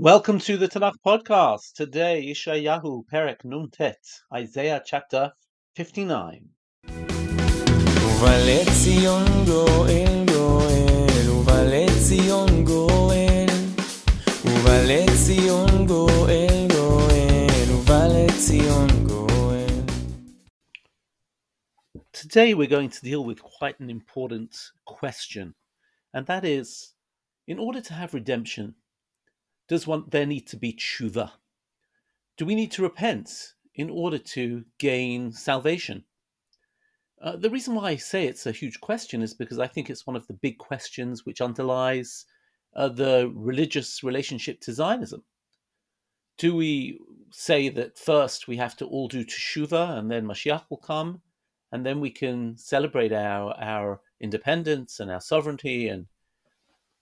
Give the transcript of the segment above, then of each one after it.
Welcome to the Tanakh podcast. Today, Yeshayahu, Perek Nun Tet, Isaiah chapter 59. Uva Letzion Goel, Uva Letzion Goel, Uva Letzion Goel, Uva Letzion Goel. Today we're going to deal with quite an important question, and that is, in order to have redemption, there need to be tshuva? Do we need to repent in order to gain salvation? The reason why I say it's a huge question is because I think it's one of the big questions which underlies the religious relationship to Zionism. Do we say that first we have to all do teshuva and then Mashiach will come, and then we can celebrate our independence and our sovereignty?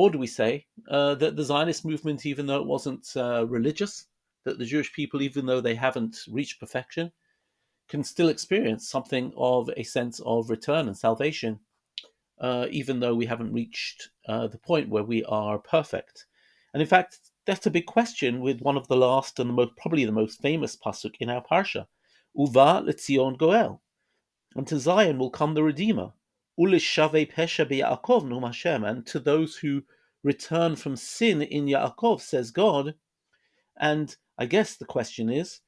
Or do we say that the Zionist movement, even though it wasn't religious, that the Jewish people, even though they haven't reached perfection, can still experience something of a sense of return and salvation, even though we haven't reached the point where we are perfect? And in fact, that's a big question with one of the last and probably the most famous pasuk in our Parsha, Uva Letzion Goel. And to Zion will come the Redeemer. And to those who return from sin in Yaakov, says God. And I guess the question is,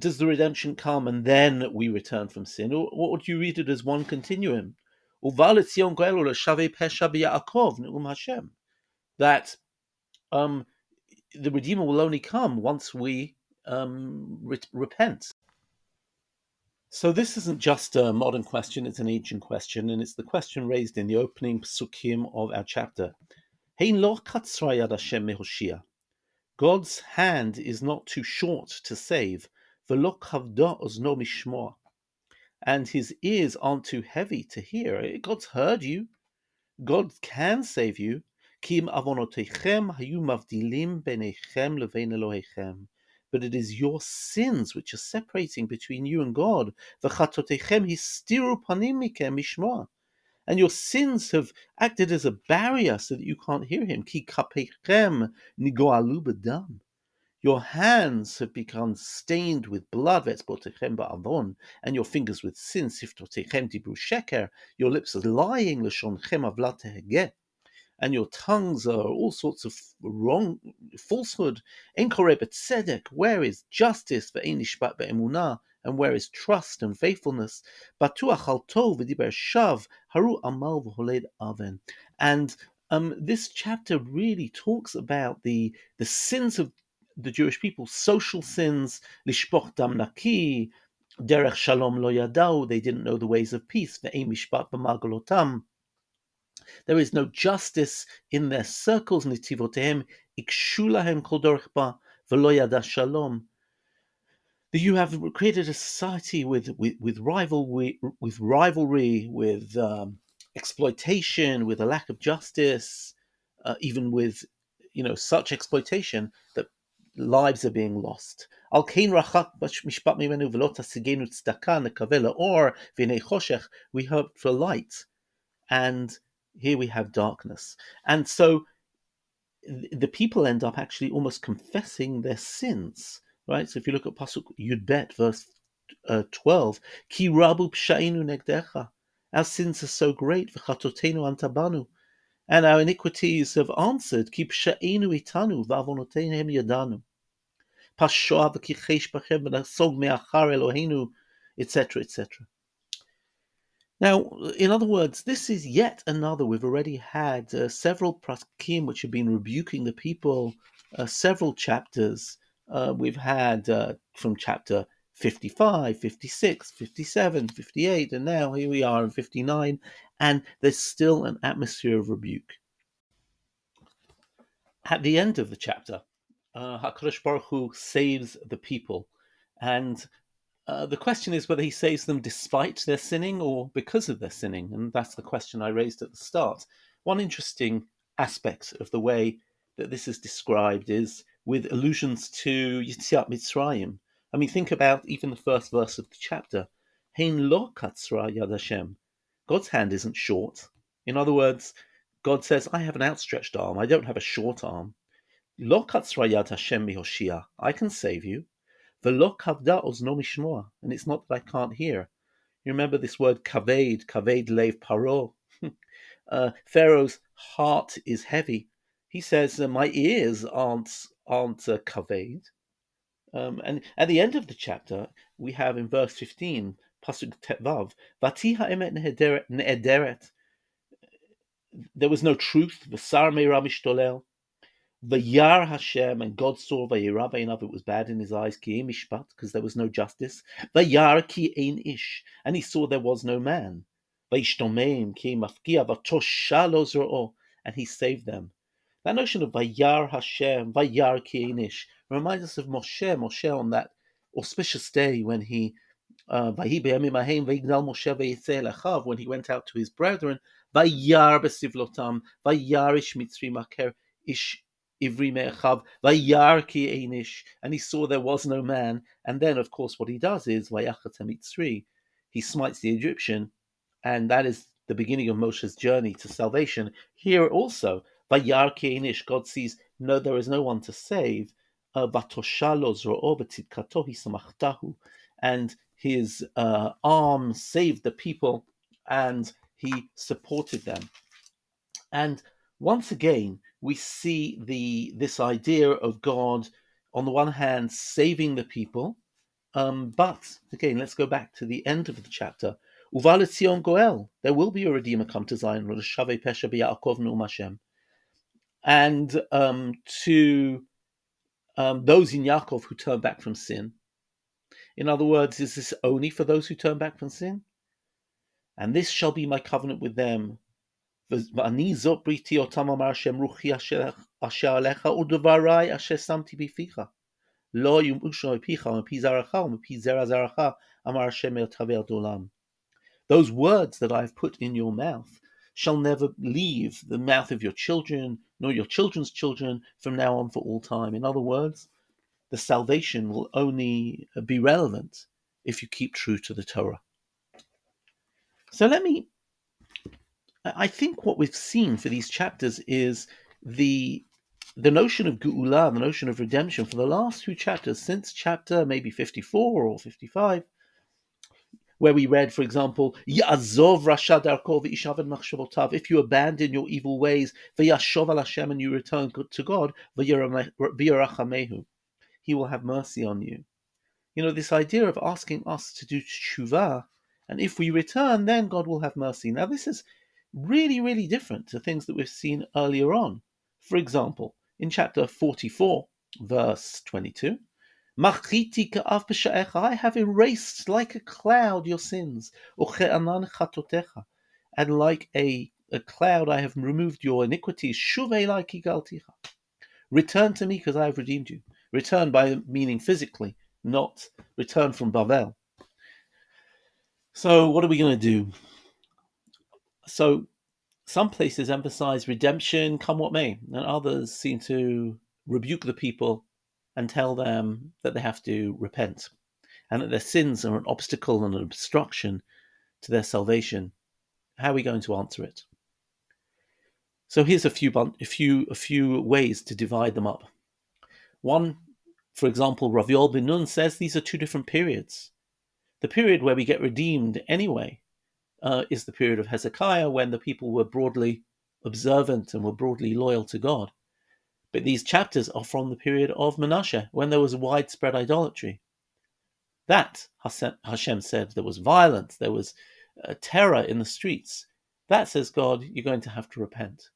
does the redemption come and then we return from sin? Or do you read it as one continuum? That the Redeemer will only come once we repent. So this isn't just a modern question, it's an ancient question, and it's the question raised in the opening Psukim of our chapter. Hein lo Katzrayada Shem Mehoshia. God's hand is not too short to save. V'lo kavda ozno mishmoa. And his ears aren't too heavy to hear. God's heard you. God can save you. Kim Avonotechem Hayumav Dilim Benechem Levenelochem. But it is your sins which are separating between you and God. And your sins have acted as a barrier so that you can't hear him. Ki kapechem dam. Your hands have become stained with blood, and your fingers with sin, dibrusheker. Your lips are lying, and your tongues are all sorts of wrong, falsehood. En korebetzedek, where is justice? Ve'en nishpat v'emunah, and where is trust and faithfulness? Batu achal tovv'dibar shav, haru amal v'holeid aven. And this chapter really talks about the sins of the Jewish people, social sins, lishpokh damnaki derech shalom lo yadau. They didn't know the ways of peace. Ve'en nishpat v'mah galotam. There is no justice in their circles. Nativotem ikshulahem kledorchba v'lo yadash shalom. That you have created a society with rivalry, with exploitation, with a lack of justice, even with such exploitation that lives are being lost. Al kein rachak b'sh mipat mivenu v'lot or v'nei choshech. We hoped for light, and here we have darkness. And so the people end up actually almost confessing their sins, right? So if you look at Pasuk Yudbet, verse 12, Ki rabu psha'inu negdecha. Our sins are so great, v'chatotenu antabanu. And our iniquities have answered, Ki psha'inu itanu, v'avonotehem yadanu. Pashoa v'kichesh b'chem v'nasog me'achar Eloheinu, etc., etc. Now, in other words, this is yet another. We've already had several Paskim which have been rebuking the people, several chapters. We've had from chapter 55, 56, 57, 58, and now here we are in 59, and there's still an atmosphere of rebuke. At the end of the chapter, HaKadosh Baruch Hu saves the people, and the question is whether he saves them despite their sinning or because of their sinning, and that's the question I raised at the start. One interesting aspect of the way that this is described is with allusions to Yitzhiat Mitzrayim. I mean, think about even the first verse of the chapter. Hein lo Katzrayada Shem. God's hand isn't short. In other words, God says, I have an outstretched arm. I don't have a short arm. Lo Katzrayada Shem Mehoshia, I can save you. V'lo kavda ozno mishmoa, and it's not that I can't hear. You remember this word kaved Lev paro. Pharaoh's heart is heavy. He says, my ears aren't kaved. And at the end of the chapter, we have in verse 15, pasuk tevav vatiha emet neederet. There was no truth. The sarmi rabish tolel Vayar Hashem, and God saw Vayirav Einav, it was bad in his eyes, Kiemish, because there was no justice. Vayar ki einish, and he saw there was no man. Vayishtomeim ki mafkia vatoshaloz ro'o, and he saved them. That notion of Vayar Hashem, Vayar ki einish, reminds us of Moshe on that auspicious day when he went out to his brethren, Vayar besivlotam, Vayarish mitzrimaker ish Ivri me'echav, vayar ki einish, and he saw there was no man. And then, of course, what he does is, he smites the Egyptian, and that is the beginning of Moshe's journey to salvation. Here also, vayar ki einish, God sees, no, there is no one to save. And his arm saved the people, and he supported them. And once again, we see this idea of God, on the one hand, saving the people, but again, let's go back to the end of the chapter. Uva Letzion Goel, there will be a redeemer come to Zion, and to those in Yaakov who turn back from sin. In other words, is this only for those who turn back from sin? And this shall be my covenant with them. Those words that I have put in your mouth shall never leave the mouth of your children, nor your children's children, from now on for all time. In other words, the salvation will only be relevant if you keep true to the Torah. So I think what we've seen for these chapters is the notion of Geula, the notion of redemption. For the last two chapters, since chapter maybe 54 or 55, where we read, for example, Ya'azov Rasha Darko v'ishaved machshavotav, if you abandon your evil ways, v'yashov al Hashem, and you return to God, v'yarachamehu, He will have mercy on you. You know, this idea of asking us to do tshuva, and if we return, then God will have mercy. Now, this is really, really different to things that we've seen earlier on. For example, in chapter 44, verse 22, I have erased like a cloud your sins, and like a cloud I have removed your iniquities. Return to me because I have redeemed you. Return by meaning physically, not return from Bavel. So what are we going to do? So some places emphasize redemption, come what may, and others seem to rebuke the people and tell them that they have to repent and that their sins are an obstacle and an obstruction to their salvation. How are we going to answer it? So here's a few ways to divide them up. One, for example, Rav Yoel ben Nun says these are two different periods. The period where we get redeemed anyway is the period of Hezekiah, when the people were broadly observant and were broadly loyal to God. But these chapters are from the period of Manasseh, when there was widespread idolatry. That, Hashem said, there was violence, there was terror in the streets. That, says God, you're going to have to repent.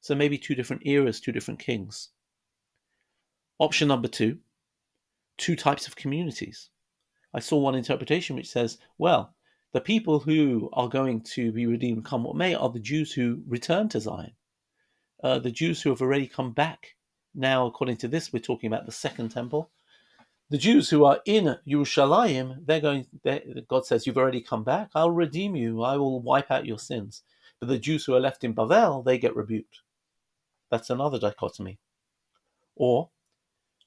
So maybe two different eras, two different kings. Option number two, two types of communities. I saw one interpretation which says, well, the people who are going to be redeemed, come what may, are the Jews who return to Zion. The Jews who have already come back. Now, according to this, we're talking about the second temple. The Jews who are in Yerushalayim, God says, you've already come back. I'll redeem you. I will wipe out your sins. But the Jews who are left in Bavel, they get rebuked. That's another dichotomy. Or,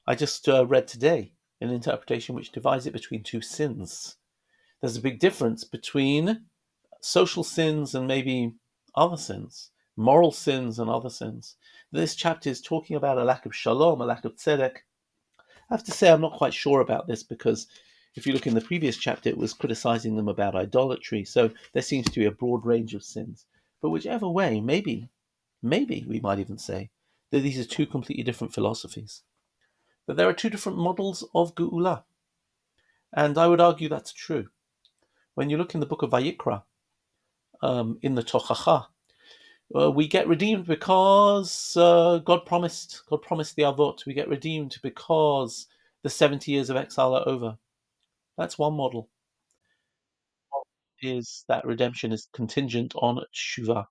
I just read today an interpretation which divides it between two sins. There's a big difference between social sins and maybe other sins. moral sins and other sins. This chapter is talking about a lack of shalom, a lack of tzedek. I have to say I'm not quite sure about this, because if you look in the previous chapter, it was criticizing them about idolatry. So there seems to be a broad range of sins. But whichever way, maybe we might even say that these are two completely different philosophies, that there are two different models of Geula. And I would argue that's true. When you look in the book of Vayikra, in the Tochacha, we get redeemed because God promised the Avot. We get redeemed because the 70 years of exile are over. That's one model. Is that redemption is contingent on tshuva,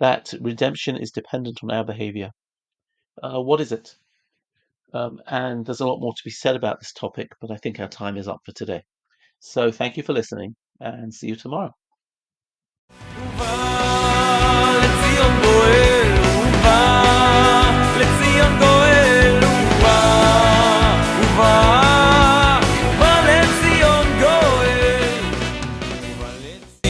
that redemption is dependent on our behavior. What is it? And there's a lot more to be said about this topic, but I think our time is up for today. So thank you for listening, and see you tomorrow.